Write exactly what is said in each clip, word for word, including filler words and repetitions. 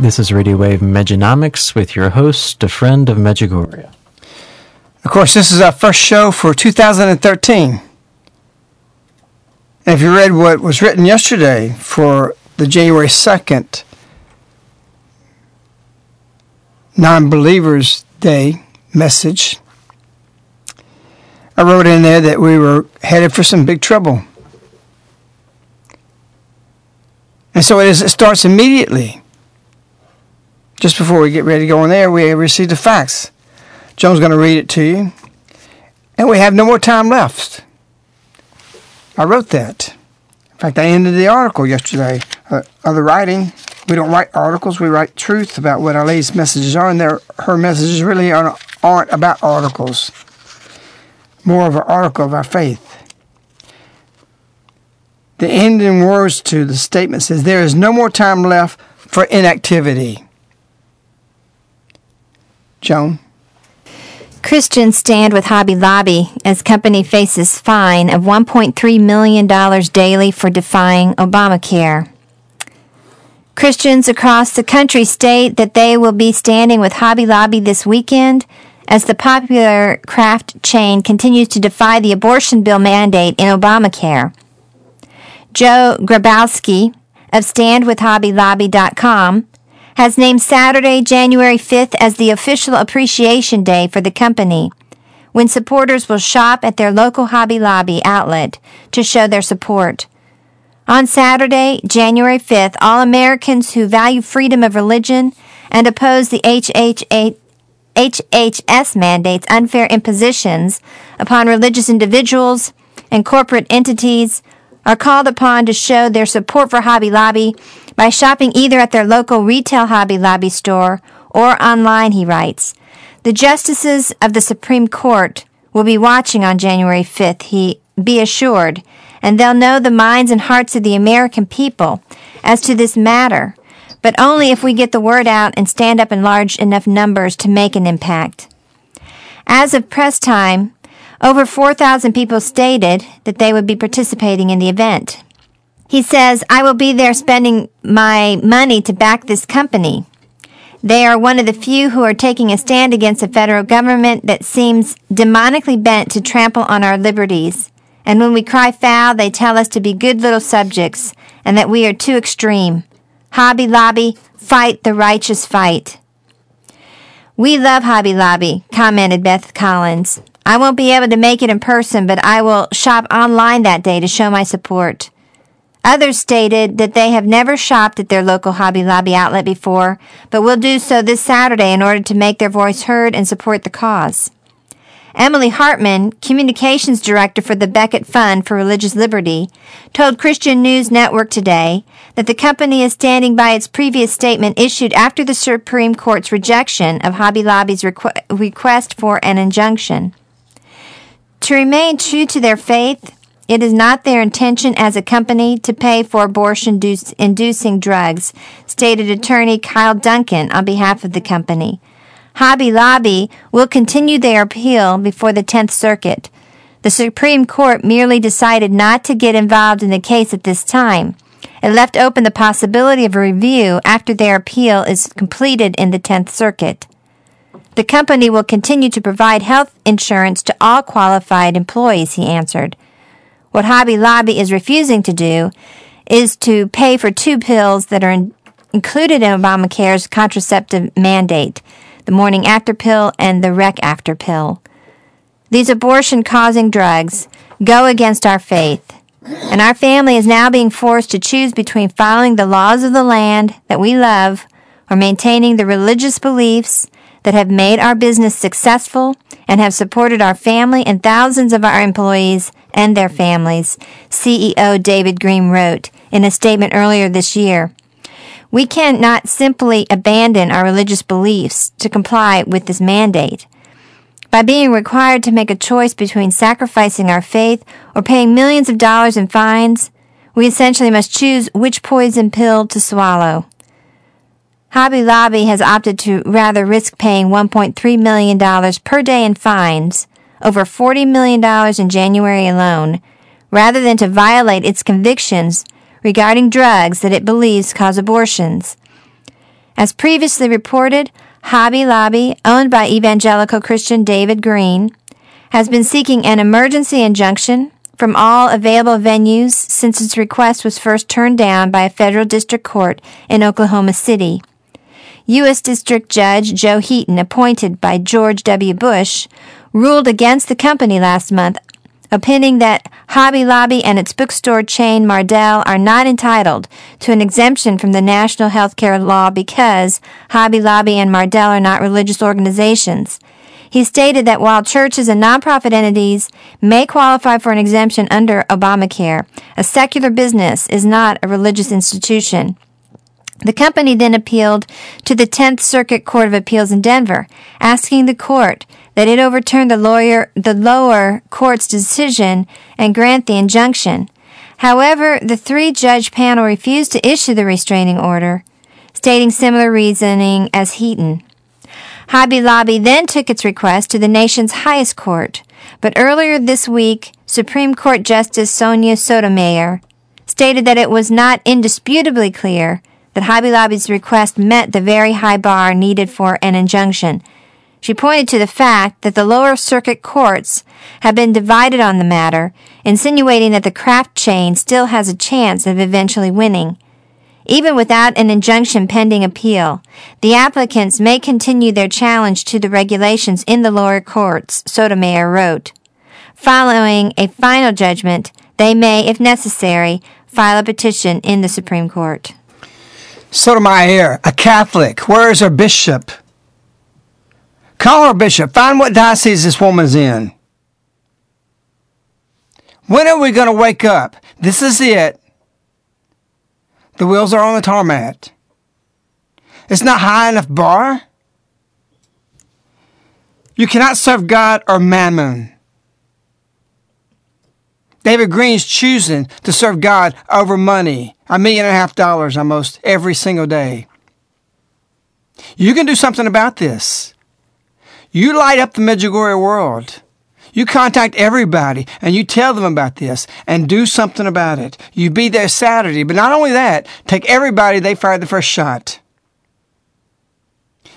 This is Radio Wave Mejanomics with your host, a friend of Medjugorje. Of course, this is our first show for two thousand thirteen. And if you read what was written yesterday for the January second Non-Believers Day message, I wrote in there that we were headed for some big trouble. And so it is. It starts immediately. Just before we get ready to go on there, we received the facts. Joan's going to read it to you. And we have no more time left. I wrote that. In fact, I ended the article yesterday uh, of the writing. We don't write articles. We write truth about what our lady's messages are. And her messages really aren't, aren't about articles. More of an article of our faith. The ending words to the statement says, there is no more time left for inactivity. Joan? Christians stand with Hobby Lobby as company faces fine of one point three million dollars daily for defying Obamacare. Christians across the country state that they will be standing with Hobby Lobby this weekend as the popular craft chain continues to defy the abortion bill mandate in Obamacare. Joe Grabowski of Stand With Hobby Lobby dot com has named Saturday, January fifth, as the official appreciation day for the company, when supporters will shop at their local Hobby Lobby outlet to show their support. On Saturday, January fifth, all Americans who value freedom of religion and oppose the H H S mandates unfair impositions upon religious individuals and corporate entities are called upon to show their support for Hobby Lobby by shopping either at their local retail Hobby Lobby store or online, he writes. The justices of the Supreme Court will be watching on January fifth, he be assured, and they'll know the minds and hearts of the American people as to this matter, but only if we get the word out and stand up in large enough numbers to make an impact. As of press time, over four thousand people stated that they would be participating in the event. He says, I will be there spending my money to back this company. They are one of the few who are taking a stand against a federal government that seems demonically bent to trample on our liberties. And when we cry foul, they tell us to be good little subjects and that we are too extreme. Hobby Lobby, fight the righteous fight. We love Hobby Lobby, commented Beth Collins. I won't be able to make it in person, but I will shop online that day to show my support. Others stated that they have never shopped at their local Hobby Lobby outlet before, but will do so this Saturday in order to make their voice heard and support the cause. Emily Hardman, communications director for the Beckett Fund for Religious Liberty, told Christian News Network today that the company is standing by its previous statement issued after the Supreme Court's rejection of Hobby Lobby's requ- request for an injunction. To remain true to their faith, it is not their intention as a company to pay for abortion-inducing drugs, stated attorney Kyle Duncan on behalf of the company. Hobby Lobby will continue their appeal before the Tenth Circuit. The Supreme Court merely decided not to get involved in the case at this time. It left open the possibility of a review after their appeal is completed in the Tenth Circuit. The company will continue to provide health insurance to all qualified employees, he answered. What Hobby Lobby is refusing to do is to pay for two pills that are in- included in Obamacare's contraceptive mandate, the morning after pill and the wreck after pill. These abortion-causing drugs go against our faith, and our family is now being forced to choose between following the laws of the land that we love or maintaining the religious beliefs that have made our business successful and have supported our family and thousands of our employees and their families, C E O David Green wrote in a statement earlier this year. We cannot simply abandon our religious beliefs to comply with this mandate. By being required to make a choice between sacrificing our faith or paying millions of dollars in fines, we essentially must choose which poison pill to swallow. Hobby Lobby has opted to rather risk paying one point three million dollars per day in fines, over forty million dollars in January alone, rather than to violate its convictions regarding drugs that it believes cause abortions. As previously reported, Hobby Lobby, owned by evangelical Christian David Green, has been seeking an emergency injunction from all available venues since its request was first turned down by a federal district court in Oklahoma City. U S. District Judge Joe Heaton, appointed by George W. Bush, ruled against the company last month, opining that Hobby Lobby and its bookstore chain Mardell are not entitled to an exemption from the national health care law because Hobby Lobby and Mardell are not religious organizations. He stated that while churches and nonprofit entities may qualify for an exemption under Obamacare, a secular business is not a religious institution. The company then appealed to the Tenth Circuit Court of Appeals in Denver, asking the court that it overturn the, lawyer, the lower court's decision and grant the injunction. However, the three-judge panel refused to issue the restraining order, stating similar reasoning as Heaton. Hobby Lobby then took its request to the nation's highest court, but earlier this week, Supreme Court Justice Sonia Sotomayor stated that it was not indisputably clear that Hobby Lobby's request met the very high bar needed for an injunction. She pointed to the fact that the lower circuit courts have been divided on the matter, insinuating that the craft chain still has a chance of eventually winning. Even without an injunction pending appeal, the applicants may continue their challenge to the regulations in the lower courts, Sotomayor wrote. Following a final judgment, they may, if necessary, file a petition in the Supreme Court. Sotomayor, a Catholic. Where is her bishop? Call her bishop. Find what diocese this woman's in. When are we going to wake up? This is it. The wheels are on the tarmac. It's not high enough bar. You cannot serve God or mammon. David Green's choosing to serve God over money. A million and a half dollars almost every single day. You can do something about this. You light up the Medjugorje world. You contact everybody, and you tell them about this, and do something about it. You be there Saturday. But not only that, take everybody, they fired the first shot.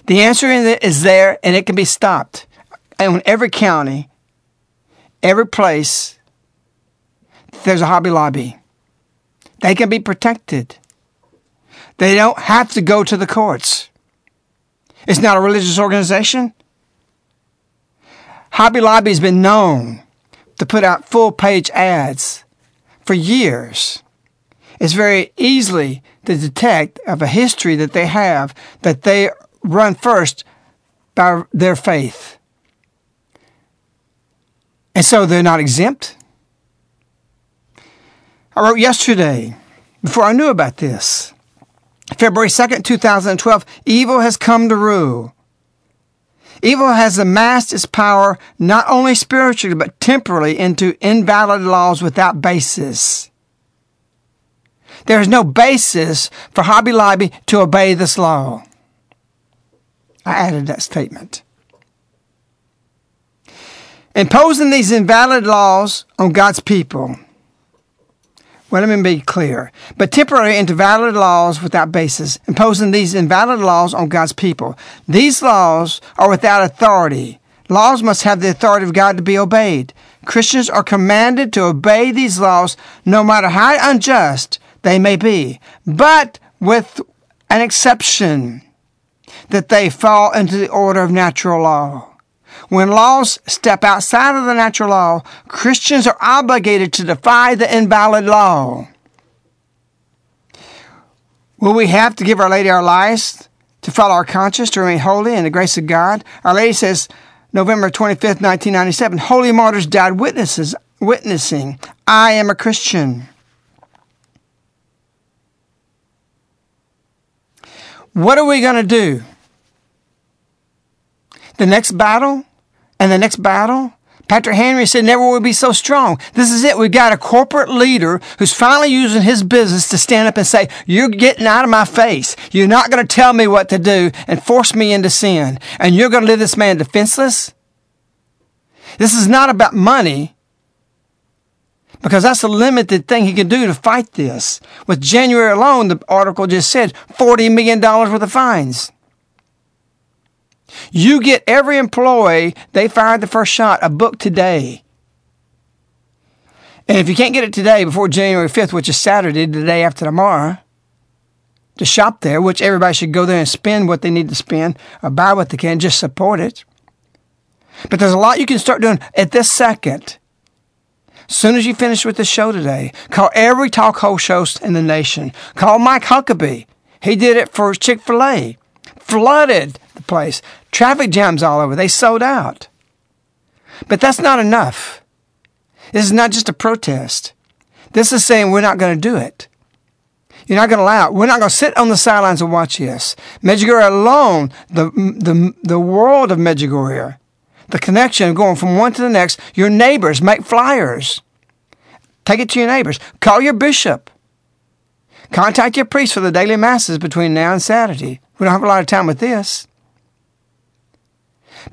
The answer is there, and it can be stopped. And in every county, every place, there's a Hobby Lobby. They can be protected. They don't have to go to the courts. It's not a religious organization. Hobby Lobby has been known to put out full-page ads for years. It's very easily to detect of a history that they have that they run first by their faith. And so they're not exempt. I wrote yesterday, before I knew about this, February second, two thousand twelve, evil has come to rule. Evil has amassed its power not only spiritually but temporally into invalid laws without basis. There is no basis for Hobby Lobby to obey this law. I added that statement. Imposing these invalid laws on God's people. Well, let me be clear. But temporary into valid laws without basis, imposing these invalid laws on God's people. These laws are without authority. Laws must have the authority of God to be obeyed. Christians are commanded to obey these laws, no matter how unjust they may be, but with an exception, that they fall into the order of natural law. When laws step outside of the natural law, Christians are obligated to defy the invalid law. Will we have to give Our Lady our lives to follow our conscience, to remain holy in the grace of God? Our Lady says, November twenty-fifth, nineteen ninety-seven, holy martyrs died witnesses, witnessing, I am a Christian. What are we going to do? The next battle? And the next battle? Patrick Henry said, never will we be so strong. This is it. We've got a corporate leader who's finally using his business to stand up and say, you're getting out of my face. You're not going to tell me what to do and force me into sin. And you're going to leave this man defenseless? This is not about money, because that's the limited thing he can do to fight this. With January alone, the article just said, forty million dollars worth of fines. You get every employee, they fired the first shot, a book today. And if you can't get it today before January fifth, which is Saturday, the day after tomorrow, to shop there, which everybody should go there and spend what they need to spend or buy what they can, just support it. But there's a lot you can start doing at this second. As soon as you finish with the show today, call every talk host in the nation. Call Mike Huckabee. He did it for Chick-fil-A. Flooded the place. Traffic jams all over. They sold out. But that's not enough. This is not just a protest. This is saying we're not going to do it. You're not going to allow it. We're not going to sit on the sidelines and watch this. Medjugorje alone, the, the, the world of Medjugorje, the connection of going from one to the next, your neighbors, make flyers. Take it to your neighbors. Call your bishop. Contact your priest for the daily masses between now and Saturday. We don't have a lot of time with this.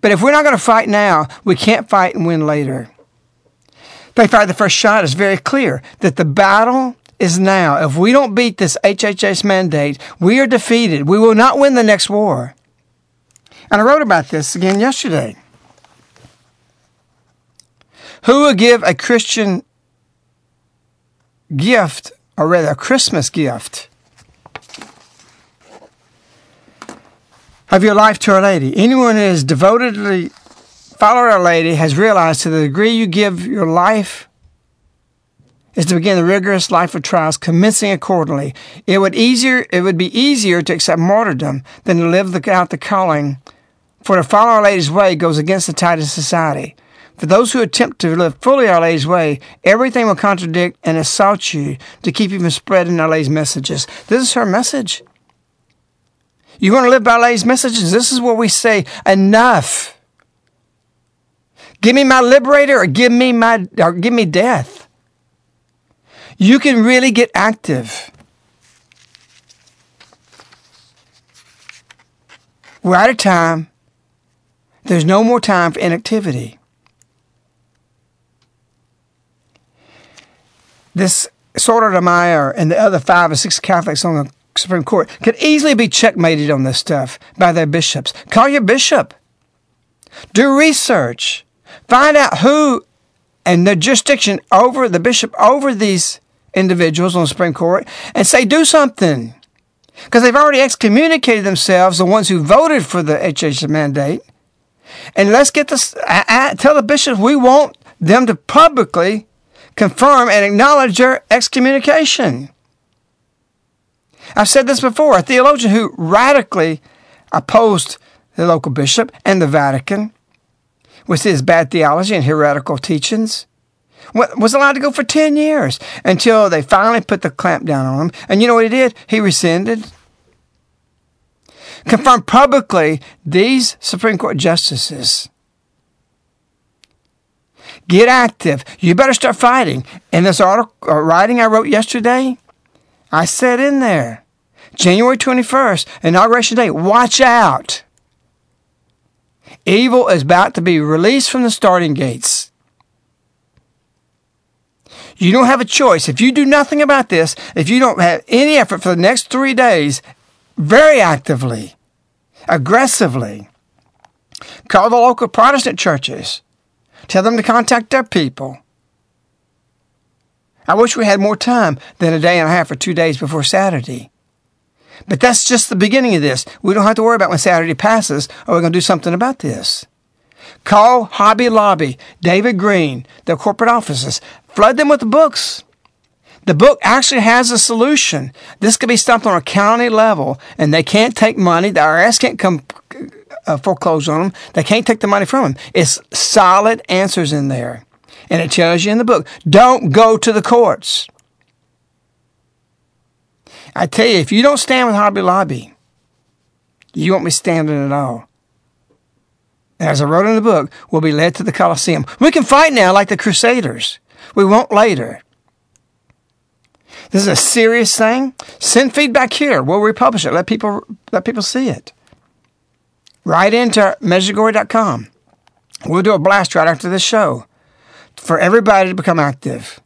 But if we're not going to fight now, we can't fight and win later. They fired the first shot. It's very clear that the battle is now. If we don't beat this H H S mandate, we are defeated. We will not win the next war. And I wrote about this again yesterday. Who will give a Christian gift, or rather a Christmas gift, of your life to Our Lady? Anyone who has devotedly followed Our Lady has realized, to the degree you give your life is to begin the rigorous life of trials, commencing accordingly. It would easier. It would be easier to accept martyrdom than to live the, out the calling, for to follow Our Lady's way goes against the tide of society. For those who attempt to live fully Our Lady's way, everything will contradict and assault you to keep you from spreading Our Lady's messages. This is her message. You want to live by Our Lady's messages? This is where we say, enough. Give me my liberator, or give me my, or give me death. You can really get active. We're out of time. There's no more time for inactivity. This Sotomayor and the other five or six Catholics on the Supreme Court could easily be checkmated on this stuff by their bishops. Call your bishop. Do research. Find out who and the jurisdiction over the bishop over these individuals on the Supreme Court and say, do something. Because they've already excommunicated themselves, the ones who voted for the H H S mandate. And let's get this, I, I, tell the bishops we want them to publicly confirm and acknowledge their excommunication. I've said this before. A theologian who radically opposed the local bishop and the Vatican with his bad theology and heretical teachings was allowed to go for ten years until they finally put the clamp down on him. And you know what he did? He rescinded. Confirmed publicly these Supreme Court justices. Get active. You better start fighting. In this article, or writing I wrote yesterday, I said in there, January twenty-first, Inauguration Day, watch out. Evil is about to be released from the starting gates. You don't have a choice. If you do nothing about this, if you don't have any effort for the next three days, very actively, aggressively, call the local Protestant churches. Tell them to contact their people. I wish we had more time than a day and a half or two days before Saturday. But that's just the beginning of this. We don't have to worry about when Saturday passes or we're going to do something about this. Call Hobby Lobby, David Green, their corporate offices. Flood them with the books. The book actually has a solution. This could be stopped on a county level, and they can't take money. The I R S can't come uh, foreclose on them. They can't take the money from them. It's solid answers in there. And it tells you in the book, don't go to the courts. I tell you, if you don't stand with Hobby Lobby, you won't be standing at all. As I wrote in the book, we'll be led to the Colosseum. We can fight now like the Crusaders. We won't later. This is a serious thing. Send feedback here. We'll republish it. Let people let people see it. Write into Medjugorje dot com. We'll do a blast right after this show. For everybody to become active.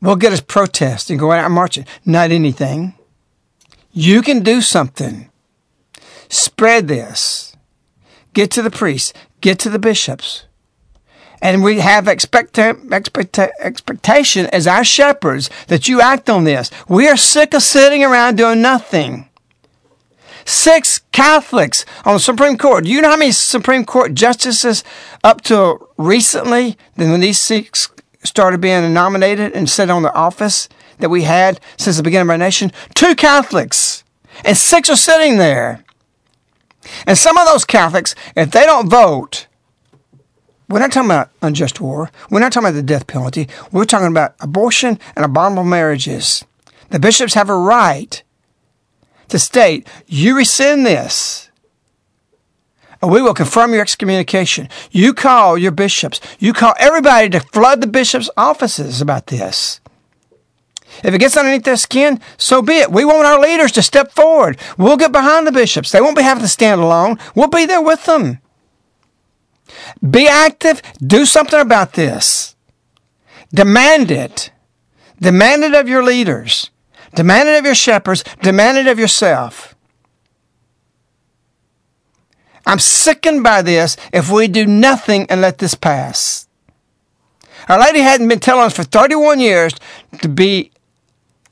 We'll get us protest and go out and marching. Not anything. You can do something. Spread this. Get to the priests. Get to the bishops. And we have expect, expect, expectation as our shepherds that you act on this. We are sick of sitting around doing nothing. Six Catholics on the Supreme Court. Do you know how many Supreme Court justices up to recently, then when these six started being nominated and set on the office that we had since the beginning of our nation? Two Catholics. And six are sitting there. And some of those Catholics, if they don't vote, we're not talking about unjust war. We're not talking about the death penalty. We're talking about abortion and abominable marriages. The bishops have a right to state, you rescind this, and we will confirm your excommunication. You call your bishops. You call everybody to flood the bishops' offices about this. If it gets underneath their skin, so be it. We want our leaders to step forward. We'll get behind the bishops. They won't be having to stand alone. We'll be there with them. Be active. Do something about this. Demand it. Demand it of your leaders. Demand it of your shepherds. Demand it of yourself. I'm sickened by this if we do nothing and let this pass. Our Lady hadn't been telling us for thirty-one years to be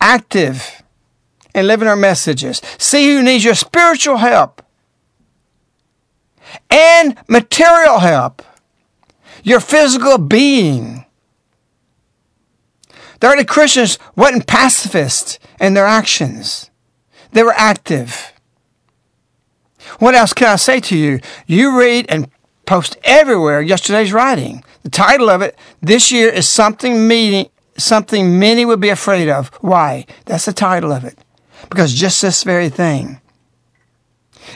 active and live in our messages. See who needs your spiritual help and material help, your physical being. The early Christians weren't pacifists in their actions. They were active. What else can I say to you? You read and post everywhere yesterday's writing. The title of it, this year, is something many, something many would be afraid of. Why? That's the title of it. Because just this very thing.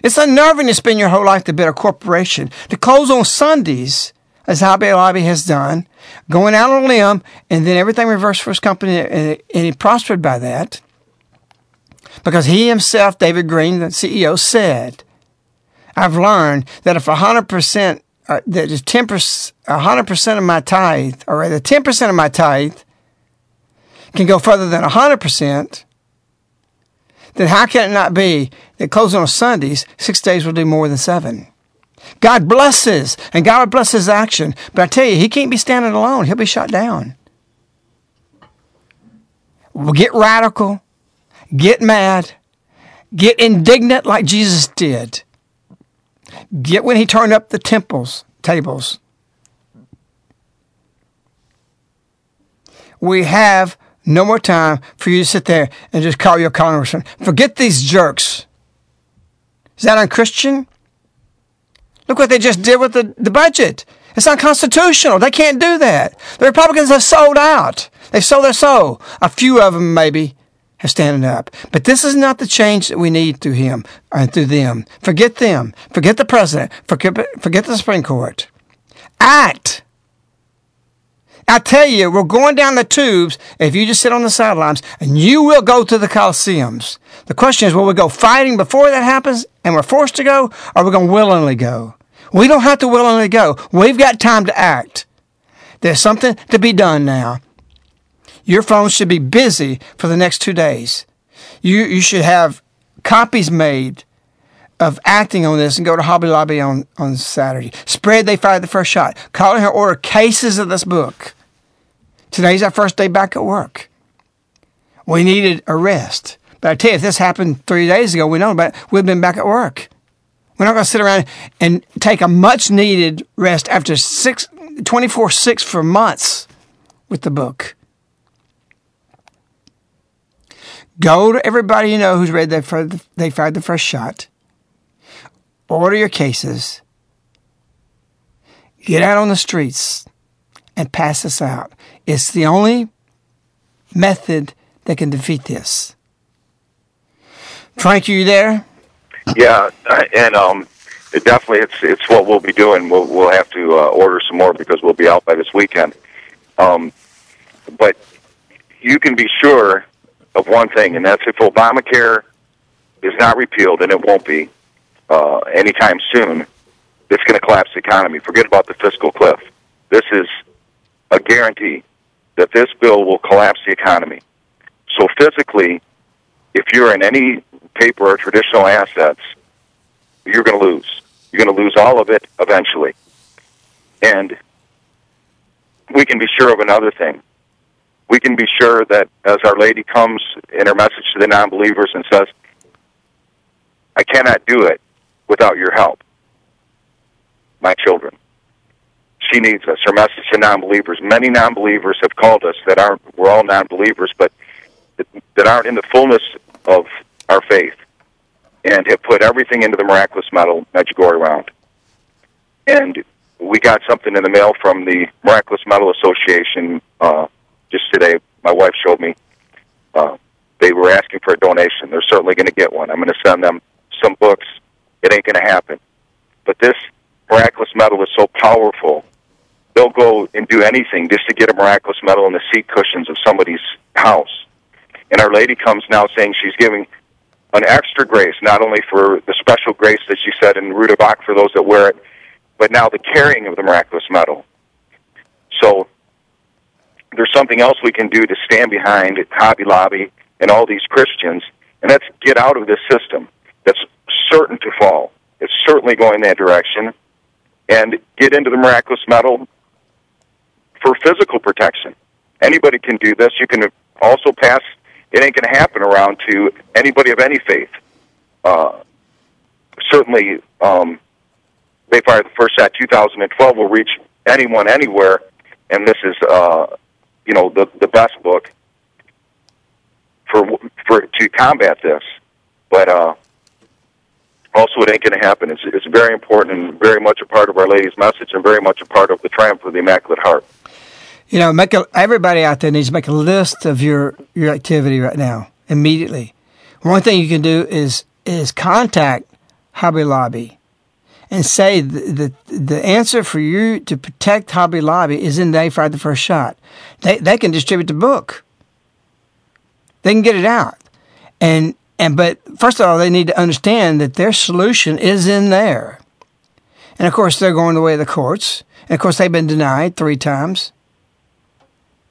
It's unnerving to spend your whole life to build a corporation, to close on Sundays, as Hobby Lobby has done, going out on a limb, and then everything reversed for his company, and he prospered by that. Because he himself, David Green, the C E O, said, I've learned that if one hundred percent, uh, that is ten percent, one hundred percent of my tithe, or rather ten percent of my tithe can go further than one hundred percent, then how can it not be that closing on Sundays, six days will do more than seven? God blesses, and God will bless his action. But I tell you, he can't be standing alone. He'll be shot down. Well, get radical, get mad, get indignant like Jesus did. Get when he turned up the temples, tables. We have no more time for you to sit there and just call your congressman. Forget these jerks. Is that unchristian? Look what they just did with the, the budget. It's unconstitutional. They can't do that. The Republicans have sold out. They've sold their soul. A few of them maybe have standing up. But this is not the change that we need through him and through them. Forget them. Forget the president. Forget, forget the Supreme Court. Act. I tell you, we're going down the tubes if you just sit on the sidelines, and you will go to the Coliseums. The question is, will we go fighting before that happens and we're forced to go, or are we going to willingly go? We don't have to willingly go. We've got time to act. There's something to be done now. Your phone should be busy for the next two days. You, you should have copies made of acting on this, and go to Hobby Lobby on, on Saturday. Spread They Fired the First Shot. Call in or order cases of this book. Today's our first day back at work. We needed a rest. But I tell you, if this happened three days ago, we know about it, we'd have been back at work. We're not going to sit around and take a much-needed rest after six, twenty-four six for months with the book. Go to everybody you know who's read They Fired the First Shot. Order your cases, get out on the streets, and pass this out. It's the only method that can defeat this. Frank, are you there? Yeah, and um, it definitely it's it's what we'll be doing. We'll, we'll have to uh, order some more because we'll be out by this weekend. Um, but you can be sure of one thing, and that's if Obamacare is not repealed, and it won't be, Uh, anytime soon, it's going to collapse the economy. Forget about the fiscal cliff. This is a guarantee that this bill will collapse the economy. So physically, if you're in any paper or traditional assets, you're going to lose. You're going to lose all of it eventually. And we can be sure of another thing. We can be sure that as Our Lady comes in her message to the non-believers and says, I cannot do it without your help, my children. She needs us. Her message to non-believers. Many non-believers have called us that aren't, we're all non-believers, but that aren't in the fullness of our faith and have put everything into the Miraculous Medal Medjugorje round. And we got something in the mail from the Miraculous Medal Association uh, just today. My wife showed me. Uh, they were asking for a donation. They're certainly going to get one. I'm going to send them some books. It ain't going to happen. But this miraculous medal is so powerful, they'll go and do anything just to get a miraculous medal in the seat cushions of somebody's house. And Our Lady comes now saying she's giving an extra grace, not only for the special grace that she said in Root of Bach for those that wear it, but now the carrying of the miraculous medal. So there's something else we can do to stand behind Hobby Lobby and all these Christians, and that's get out of this system that's certain to fall. It's certainly going that direction, and get into the miraculous medal for physical protection. Anybody can do this. You can also pass, it ain't going to happen around to anybody of any faith. Uh, certainly, um, They Fired the First Shot two thousand twelve will reach anyone, anywhere, and this is, uh, you know, the, the best book for, for to combat this. But, uh, also, it ain't going to happen. It's, it's very important and very much a part of Our Lady's message and very much a part of the triumph of the Immaculate Heart. You know, make a, everybody out there needs to make a list of your, your activity right now, immediately. One thing you can do is is contact Hobby Lobby and say the, the, the answer for you to protect Hobby Lobby is in They Fired the First Shot. They, they can distribute the book. They can get it out. And And but first of all, they need to understand that their solution is in there. And, of course, they're going the way of the courts. And, of course, they've been denied three times.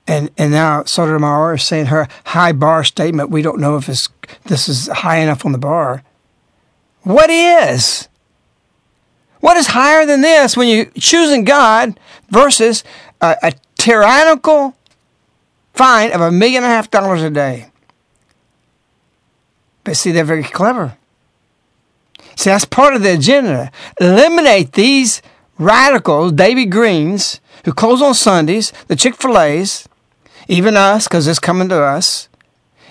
And and now Sotomayor is saying her high bar statement, we don't know if it's, this is high enough on the bar. What is? What is higher than this when you're choosing God versus a, a tyrannical fine of a million and a half dollars a day? But see, they're very clever. See, that's part of the agenda. Eliminate these radicals, David Greens, who close on Sundays, the Chick-fil-A's, even us, because it's coming to us.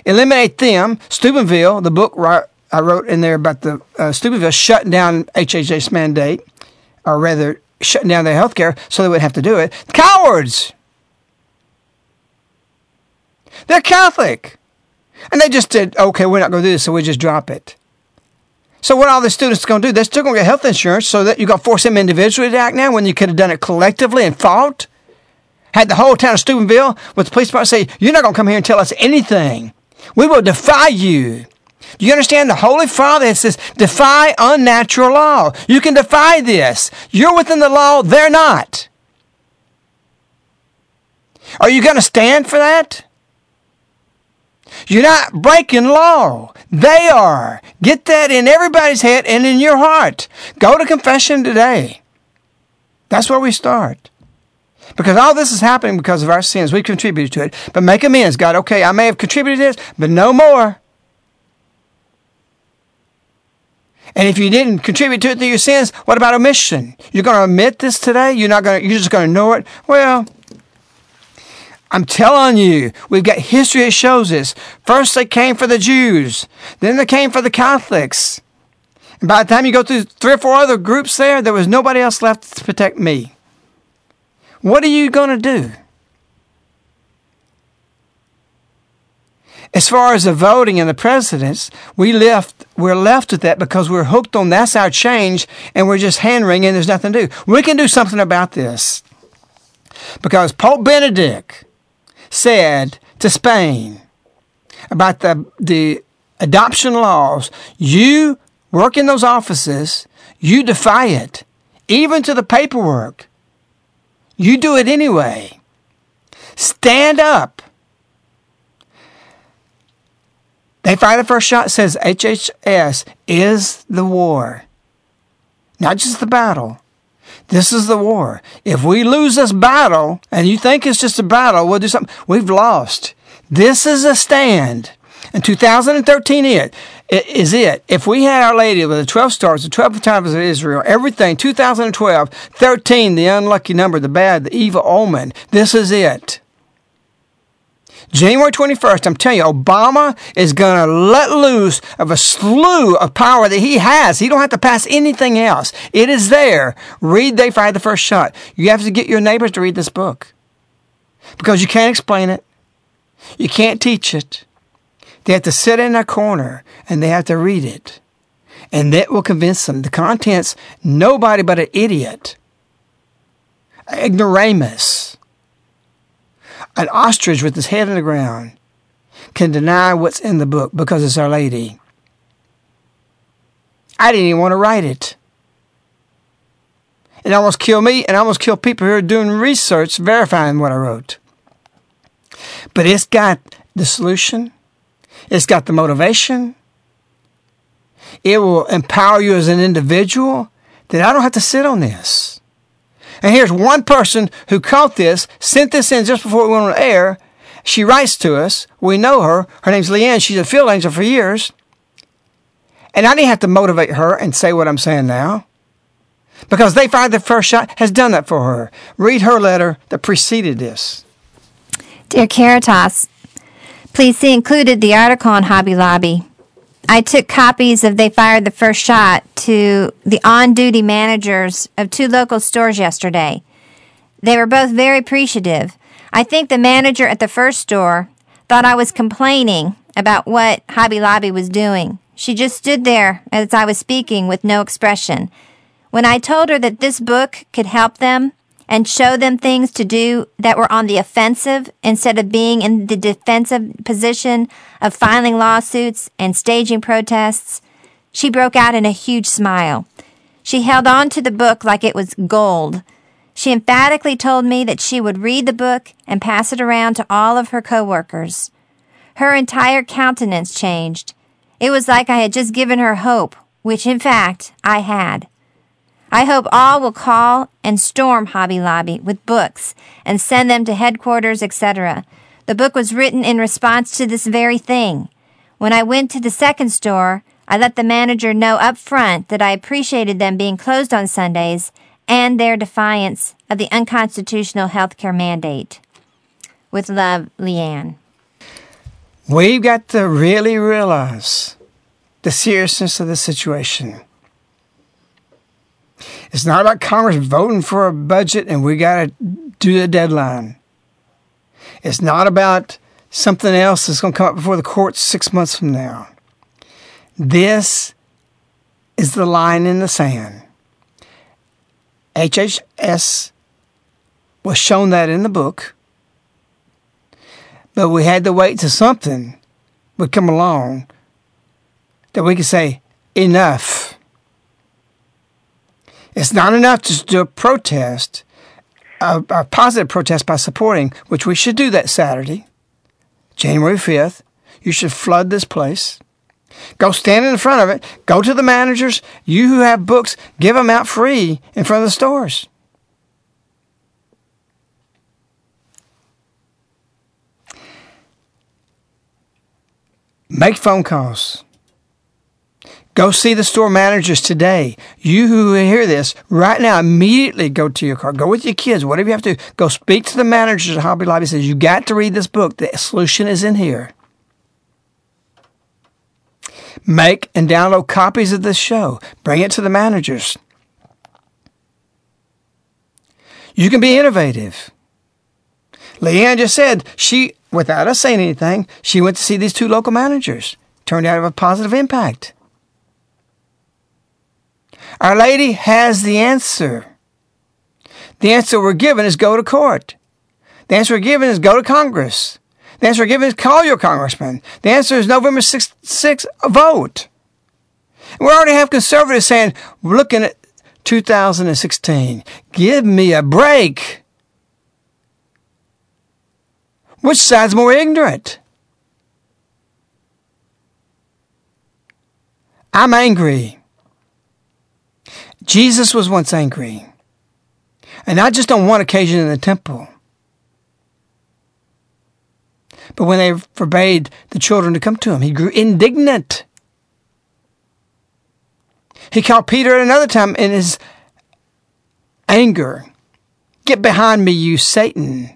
Eliminate them. Steubenville, the book I wrote in there about the uh, Steubenville shutting down H H S mandate, or rather shutting down their health care so they wouldn't have to do it. Cowards! They're Catholic. And they just said, okay, we're not going to do this, so we just drop it. So what are all the students going to do? They're still going to get health insurance, so that you're going to force them individually to act now when you could have done it collectively and fought? Had the whole town of Steubenville with the police department say, you're not going to come here and tell us anything. We will defy you. Do you understand? The Holy Father says, defy unnatural law. You can defy this. You're within the law. They're not. Are you going to stand for that? You're not breaking law. They are. Get that in everybody's head and in your heart. Go to confession today. That's where we start. Because all this is happening because of our sins. We contributed to it. But make amends, God. Okay, I may have contributed to this, but no more. And if you didn't contribute to it through your sins, what about omission? You're going to omit this today? You're not going to, you're just going to ignore it? Well, I'm telling you, we've got history that shows this. First they came for the Jews. Then they came for the Catholics. And by the time you go through three or four other groups there, there was nobody else left to protect me. What are you going to do? As far as the voting and the presidents, we left, we're left with that because we're hooked on that's our change and we're just hand-wringing and there's nothing to do. We can do something about this. Because Pope Benedict said to Spain about the, the adoption laws, you work in those offices, you defy it, even to the paperwork. You do it anyway. Stand up. They Fired the First Shot says H H S is the war, not just the battle. This is the war. If we lose this battle, and you think it's just a battle, we'll do something. We've lost. This is a stand. In two thousand thirteen it, it is it. If we had Our Lady with the twelve stars, the twelve times of Israel, everything, two thousand twelve, thirteen, the unlucky number, the bad, the evil omen, this is it. January twenty-first, I'm telling you, Obama is going to let loose of a slew of power that he has. He don't have to pass anything else. It is there. Read They Fired the First Shot. You have to get your neighbors to read this book because you can't explain it. You can't teach it. They have to sit in a corner and they have to read it. And that will convince them. The contents, nobody but an idiot, ignoramus, an ostrich with his head in the ground can deny what's in the book because it's Our Lady. I didn't even want to write it. It almost killed me and almost killed people who are doing research verifying what I wrote. But it's got the solution. It's got the motivation. It will empower you as an individual that I don't have to sit on this. And here's one person who caught this, sent this in just before we went on air. She writes to us. We know her. Her name's Leanne. She's a field angel for years. And I didn't have to motivate her and say what I'm saying now. Because They Fired the First Shot has done that for her. Read her letter that preceded this. Dear Caritas, please see included the article on Hobby Lobby. I took copies of They Fired the First Shot to the on-duty managers of two local stores yesterday. They were both very appreciative. I think the manager at the first store thought I was complaining about what Hobby Lobby was doing. She just stood there as I was speaking with no expression. When I told her that this book could help them, and show them things to do that were on the offensive instead of being in the defensive position of filing lawsuits and staging protests. She broke out in a huge smile. She held on to the book like it was gold. She emphatically told me that she would read the book and pass it around to all of her coworkers. Her entire countenance changed. It was like I had just given her hope, which in fact I had. I hope all will call and storm Hobby Lobby with books and send them to headquarters, et cetera. The book was written in response to this very thing. When I went to the second store, I let the manager know up front that I appreciated them being closed on Sundays and their defiance of the unconstitutional health care mandate. With love, Leanne. We've got to really realize the seriousness of the situation. It's not about Congress voting for a budget and we got to do the deadline. It's not about something else that's going to come up before the courts six months from now. This is the line in the sand. H H S was shown that in the book, but we had to wait till something would come along that we could say, enough. It's not enough to do a protest, a, a positive protest by supporting, which we should do that Saturday, January fifth. You should flood this place. Go stand in front of it. Go to the managers. You who have books, give them out free in front of the stores. Make phone calls. Go see the store managers today. You who hear this right now, immediately go to your car. Go with your kids. Whatever you have to do. Go speak to the managers at Hobby Lobby. Says you got to read this book. The solution is in here. Make and download copies of this show. Bring it to the managers. You can be innovative. Leanne just said she, without us saying anything, she went to see these two local managers. Turned out to have a positive impact. Our Lady has the answer. The answer we're given is go to court. The answer we're given is go to Congress. The answer given is call your congressman. The answer is November sixth, vote. We already have conservatives saying, we're looking at two thousand sixteen. Give me a break. Which side's more ignorant? I'm angry. Jesus was once angry. And not just on one occasion in the temple. But when they forbade the children to come to him, he grew indignant. He called Peter at another time in his anger. Get behind me, you Satan.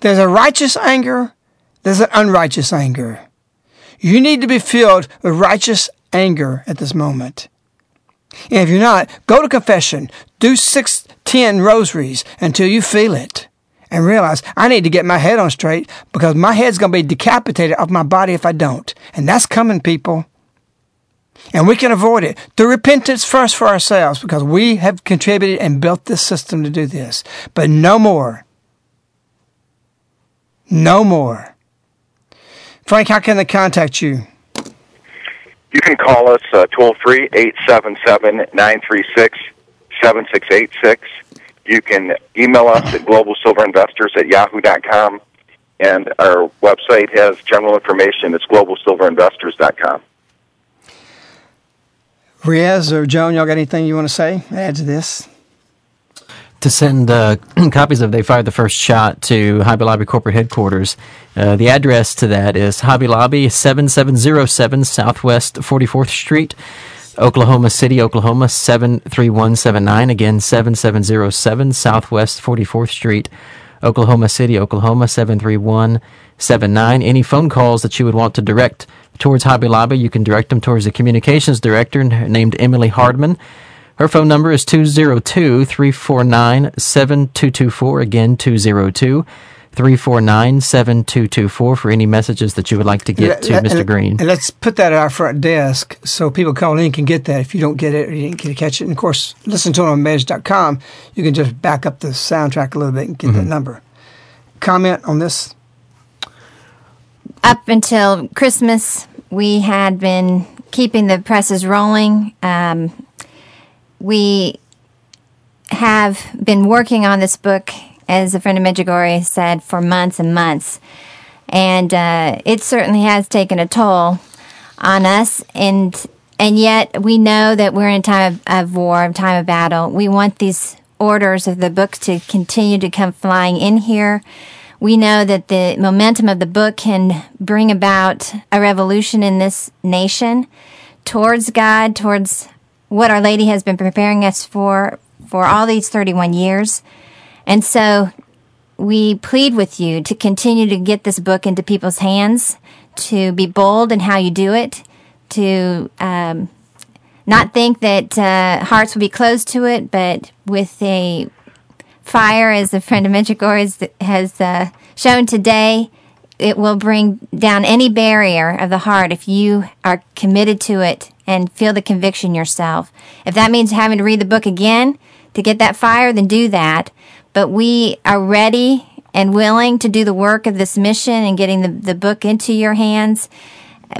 There's a righteous anger. There's an unrighteous anger. You need to be filled with righteous anger at this moment. And if you're not, go to confession. Do six, ten rosaries until you feel it. And realize, I need to get my head on straight because my head's going to be decapitated off my body if I don't. And that's coming, people. And we can avoid it through repentance first for ourselves because we have contributed and built this system to do this. But no more. No more. Frank, how can they contact you? You can call us uh, toll-free, eight seven seven, nine three six, seven six eight six. You can email us at globalsilverinvestors at yahoo dot com, and our website has general information. It's global silver investors dot com. Riaz or Joan, y'all got anything you want to say? Add to this. To send uh, copies of They Fired the First Shot to Hobby Lobby corporate headquarters. Uh, the address to that is Hobby Lobby, seven seven zero seven Southwest forty-fourth Street, Oklahoma City, Oklahoma, seven three one seven nine. Again, seven seven zero seven Southwest forty-fourth Street, Oklahoma City, Oklahoma, seven three one seven nine. Any phone calls that you would want to direct towards Hobby Lobby, you can direct them towards the communications director named Emily Hardman. Her phone number is two zero two, three four nine, seven two two four. Again, two zero two, three four nine, seven two two four. three four nine, seven two two four for any messages that you would like to get to Mister Green. And let's put that at our front desk so people calling in can get that if you don't get it or you didn't catch it. And, of course, listen to it on medj dot com. You can just back up the soundtrack a little bit and get mm-hmm. that number. Comment on this? Up until Christmas, we had been keeping the presses rolling. Um, we have been working on this book, as a friend of Medjugorje said, for months and months. And uh, it certainly has taken a toll on us. And and yet we know that we're in time of, of war, a time of battle. We want these orders of the book to continue to come flying in here. We know that the momentum of the book can bring about a revolution in this nation towards God, towards what Our Lady has been preparing us for for all these thirty-one years. And so we plead with you to continue to get this book into people's hands, to be bold in how you do it, to um, not think that uh, hearts will be closed to it, but with a fire, as a friend of Medjugorje has uh, shown today, it will bring down any barrier of the heart if you are committed to it and feel the conviction yourself. If that means having to read the book again to get that fire, then do that. But we are ready and willing to do the work of this mission and getting the, the book into your hands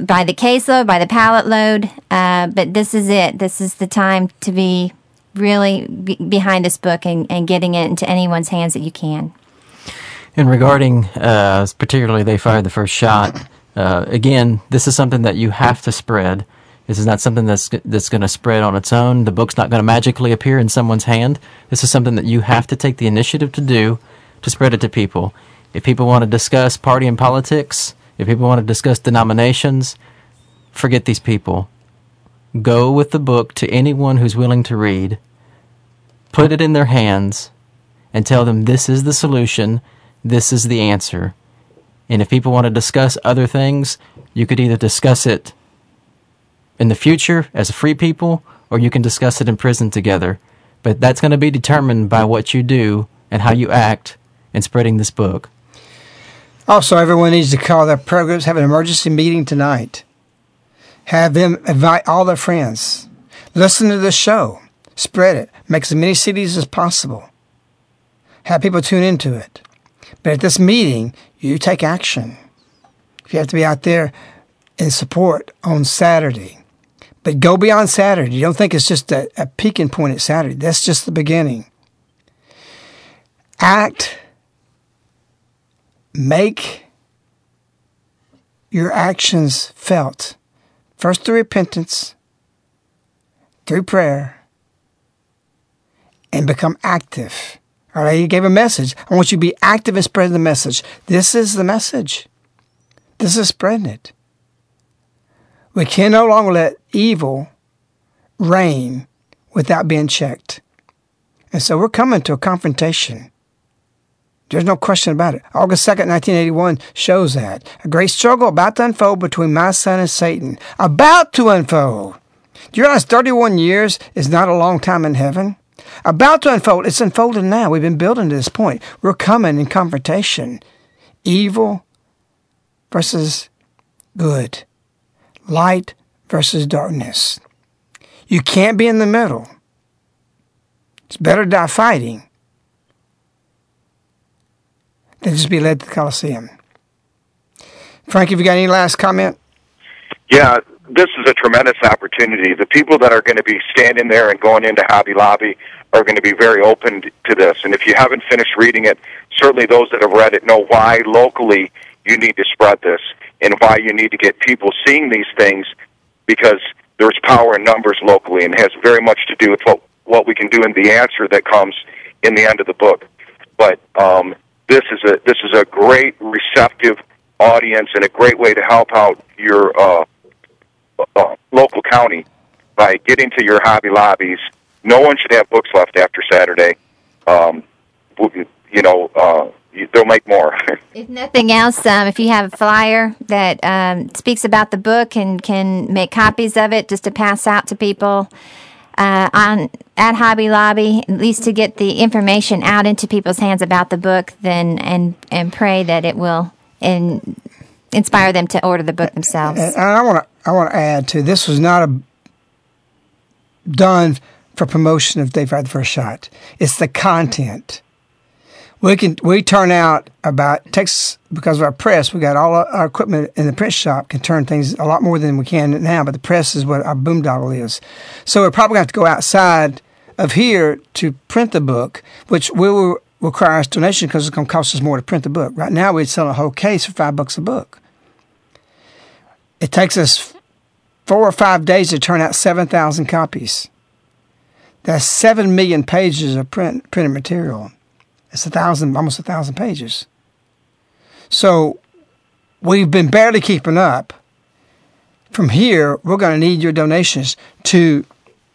by the caseload, by the pallet load. Uh, but this is it. This is the time to be really be behind this book and, and getting it into anyone's hands that you can. And regarding uh, particularly They Fired the First Shot, uh, again, this is something that you have to spread. This is not something that's that's going to spread on its own. The book's not going to magically appear in someone's hand. This is something that you have to take the initiative to do to spread it to people. If people want to discuss party and politics, if people want to discuss denominations, forget these people. Go with the book to anyone who's willing to read. Put it in their hands and tell them this is the solution, this is the answer. And if people want to discuss other things, you could either discuss it in the future as a free people, or you can discuss it in prison together. But that's going to be determined by what you do and how you act in spreading this book. Also, everyone needs to call their programs, have an emergency meeting tonight. Have them invite all their friends. Listen to the show. Spread it. Make as many C Ds as possible. Have people tune into it. But at this meeting, you take action. If you have to be out there in support on Saturday, but go beyond Saturday. You don't think it's just a, a peaking point at Saturday. That's just the beginning. Act. Make your actions felt. First through repentance, through prayer, and become active. All right, you gave a message. I want you to be active in spreading the message. This is the message. This is spreading it. We can no longer let evil reign without being checked. And so we're coming to a confrontation. There's no question about it. August second, nineteen eighty-one shows that. A great struggle about to unfold between my son and Satan. About to unfold. Do you realize thirty-one years is not a long time in heaven? About to unfold. It's unfolding now. We've been building to this point. We're coming in confrontation. Evil versus good. Light versus darkness. You can't be in the middle. It's better to die fighting than just be led to the Coliseum. Frank, have you got any last comment? Yeah, this is a tremendous opportunity. The people that are going to be standing there and going into Hobby Lobby are going to be very open to this. And if you haven't finished reading it, certainly those that have read it know why locally you need to spread this, and why you need to get people seeing these things, because there's power in numbers locally, and it has very much to do with what, what we can do in the answer that comes in the end of the book. But um, this is a this is a great receptive audience and a great way to help out your uh, uh, local county by getting to your Hobby Lobbies. No one should have books left after Saturday. Um, you know... Uh, They'll make more. If nothing else, um, if you have a flyer that um, speaks about the book and can make copies of it just to pass out to people, uh, on at Hobby Lobby, at least to get the information out into people's hands about the book, then and and pray that it will in, inspire them to order the book themselves. And I want to I want to add too, this was not a done for promotion of They Fired the First Shot. It's the content. We can we turn out about Texas because of our press. We got all our equipment in the press shop, can turn things a lot more than we can now. But the press is what our boondoggle is. So we're probably going to have to go outside of here to print the book, which will require us donation because it's going to cost us more to print the book. Right now, we're selling a whole case for five bucks a book. It takes us four or five days to turn out seven thousand copies. That's seven million pages of print printed material. It's a thousand, almost a thousand pages. So we've been barely keeping up. From here, we're going to need your donations to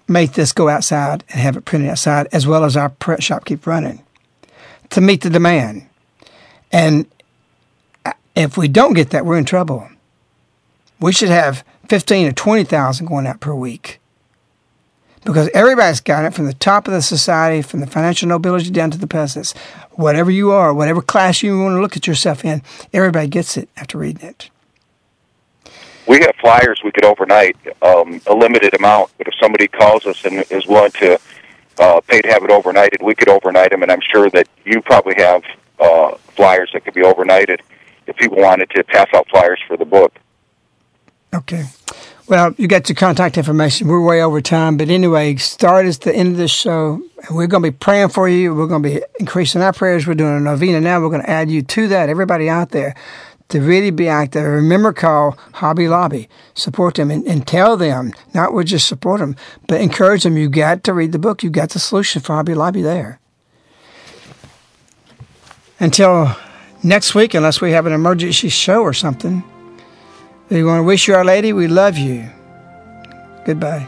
make this go outside and have it printed outside, as well as our print shop keep running to meet the demand. And if we don't get that, we're in trouble. We should have fifteen or twenty thousand going out per week. Because everybody's got it, from the top of the society, from the financial nobility down to the peasants. Whatever you are, whatever class you want to look at yourself in, everybody gets it after reading it. We have flyers we could overnight, um, a limited amount. But if somebody calls us and is willing to uh, pay to have it overnighted, we could overnight them. And I'm sure that you probably have uh, flyers that could be overnighted if people wanted to pass out flyers for the book. Okay. Well, you got your contact information. We're way over time. But anyway, start is the end of this show. We're going to be praying for you. We're going to be increasing our prayers. We're doing a novena now. We're going to add you to that, everybody out there, to really be active. Remember, call Hobby Lobby. Support them and, and tell them, not we'll just support them, but encourage them. You got to read the book. You got the solution for Hobby Lobby there. Until next week, unless we have an emergency show or something. We want to wish you Our Lady. We love you. Goodbye.